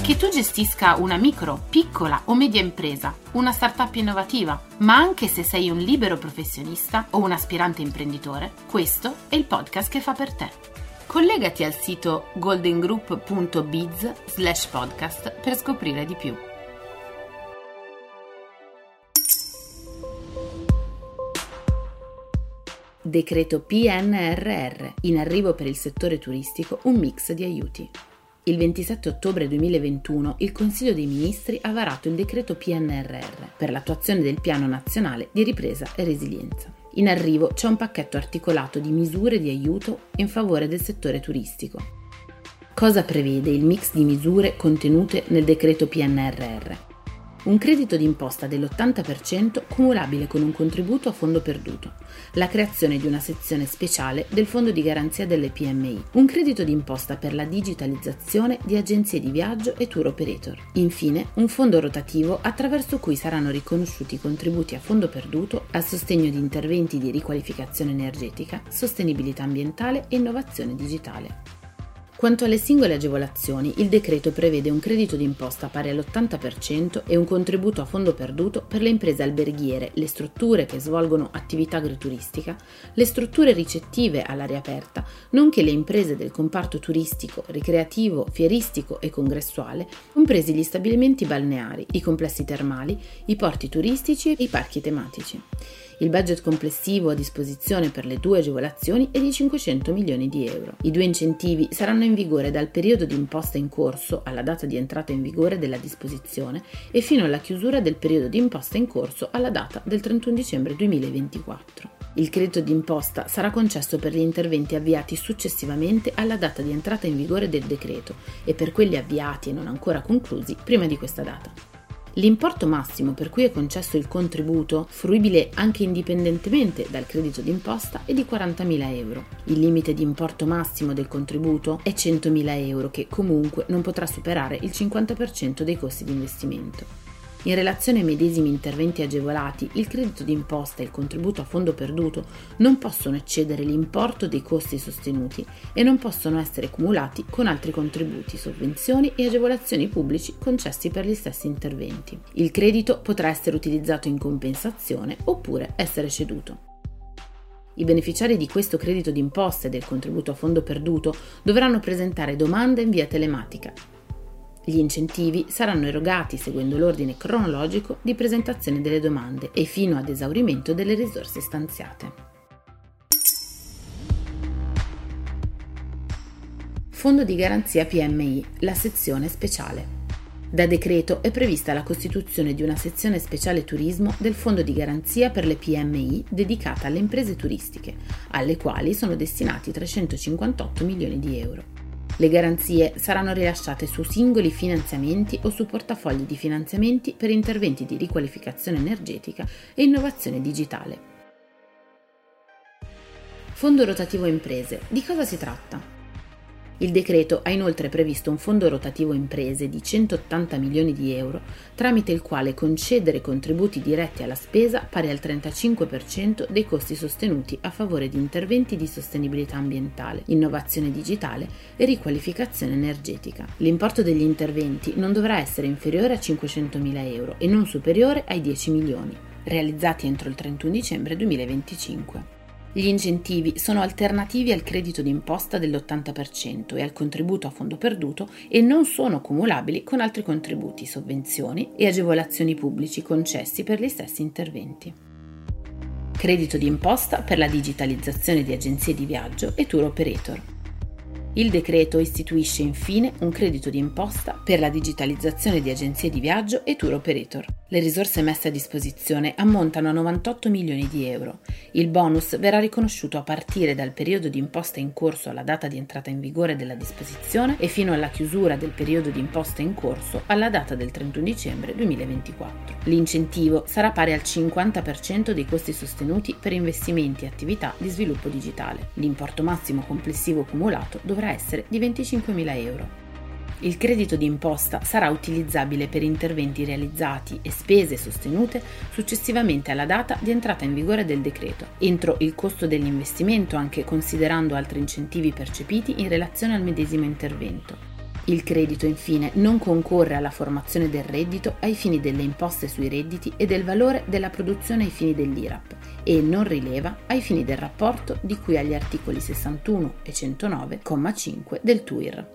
Che tu gestisca una micro, piccola o media impresa, una startup innovativa, ma anche se sei un libero professionista o un aspirante imprenditore, questo è il podcast che fa per te. Collegati al sito goldengroup.biz/podcast per scoprire di più. Decreto PNRR, in arrivo per il settore turistico un mix di aiuti. Il 27 ottobre 2021 il Consiglio dei Ministri ha varato il decreto PNRR per l'attuazione del Piano Nazionale di Ripresa e Resilienza. In arrivo c'è un pacchetto articolato di misure di aiuto in favore del settore turistico. Cosa prevede il mix di misure contenute nel decreto PNRR? Un credito d'imposta dell'80% cumulabile con un contributo a fondo perduto, la creazione di una sezione speciale del Fondo di garanzia delle PMI, un credito d'imposta per la digitalizzazione di agenzie di viaggio e tour operator, infine un fondo rotativo attraverso cui saranno riconosciuti i contributi a fondo perduto a sostegno di interventi di riqualificazione energetica, sostenibilità ambientale e innovazione digitale. Quanto alle singole agevolazioni, il decreto prevede un credito d'imposta pari all'80% e un contributo a fondo perduto per le imprese alberghiere, le strutture che svolgono attività agrituristica, le strutture ricettive all'aria aperta, nonché le imprese del comparto turistico, ricreativo, fieristico e congressuale, compresi gli stabilimenti balneari, i complessi termali, i porti turistici e i parchi tematici. Il budget complessivo a disposizione per le due agevolazioni è di 500 milioni di euro. I due incentivi saranno in vigore dal periodo di imposta in corso alla data di entrata in vigore della disposizione e fino alla chiusura del periodo di imposta in corso alla data del 31 dicembre 2024. Il credito d'imposta sarà concesso per gli interventi avviati successivamente alla data di entrata in vigore del decreto e per quelli avviati e non ancora conclusi prima di questa data. L'importo massimo per cui è concesso il contributo, fruibile anche indipendentemente dal credito d'imposta, è di 40.000 euro. Il limite di importo massimo del contributo è 100.000 euro, che comunque non potrà superare il 50% dei costi di investimento. In relazione ai medesimi interventi agevolati, il credito d'imposta e il contributo a fondo perduto non possono eccedere l'importo dei costi sostenuti e non possono essere cumulati con altri contributi, sovvenzioni e agevolazioni pubblici concessi per gli stessi interventi. Il credito potrà essere utilizzato in compensazione oppure essere ceduto. I beneficiari di questo credito d'imposta e del contributo a fondo perduto dovranno presentare domanda in via telematica. Gli incentivi saranno erogati seguendo l'ordine cronologico di presentazione delle domande e fino ad esaurimento delle risorse stanziate. Fondo di garanzia PMI, la sezione speciale. Da decreto è prevista la costituzione di una sezione speciale turismo del Fondo di garanzia per le PMI dedicata alle imprese turistiche, alle quali sono destinati 358 milioni di euro. Le garanzie saranno rilasciate su singoli finanziamenti o su portafogli di finanziamenti per interventi di riqualificazione energetica e innovazione digitale. Fondo Rotativo Imprese. Di cosa si tratta? Il decreto ha inoltre previsto un fondo rotativo imprese di 180 milioni di euro, tramite il quale concedere contributi diretti alla spesa pari al 35% dei costi sostenuti a favore di interventi di sostenibilità ambientale, innovazione digitale e riqualificazione energetica. L'importo degli interventi non dovrà essere inferiore a 500.000 euro e non superiore ai 10 milioni, realizzati entro il 31 dicembre 2025. Gli incentivi sono alternativi al credito d'imposta dell'80% e al contributo a fondo perduto e non sono cumulabili con altri contributi, sovvenzioni e agevolazioni pubblici concessi per gli stessi interventi. Credito d'imposta per la digitalizzazione di agenzie di viaggio e tour operator. Il decreto istituisce infine un credito d'imposta per la digitalizzazione di agenzie di viaggio e tour operator. Le risorse messe a disposizione ammontano a 98 milioni di euro. Il bonus verrà riconosciuto a partire dal periodo di imposta in corso alla data di entrata in vigore della disposizione e fino alla chiusura del periodo di imposta in corso alla data del 31 dicembre 2024. L'incentivo sarà pari al 50% dei costi sostenuti per investimenti e attività di sviluppo digitale. L'importo massimo complessivo cumulato dovrà essere di 25.000 euro. Il credito d'imposta sarà utilizzabile per interventi realizzati e spese sostenute successivamente alla data di entrata in vigore del decreto, entro il costo dell'investimento, anche considerando altri incentivi percepiti in relazione al medesimo intervento. Il credito, infine, non concorre alla formazione del reddito ai fini delle imposte sui redditi e del valore della produzione ai fini dell'IRAP e non rileva ai fini del rapporto di cui agli articoli 61 e 109, comma 5 del TUIR.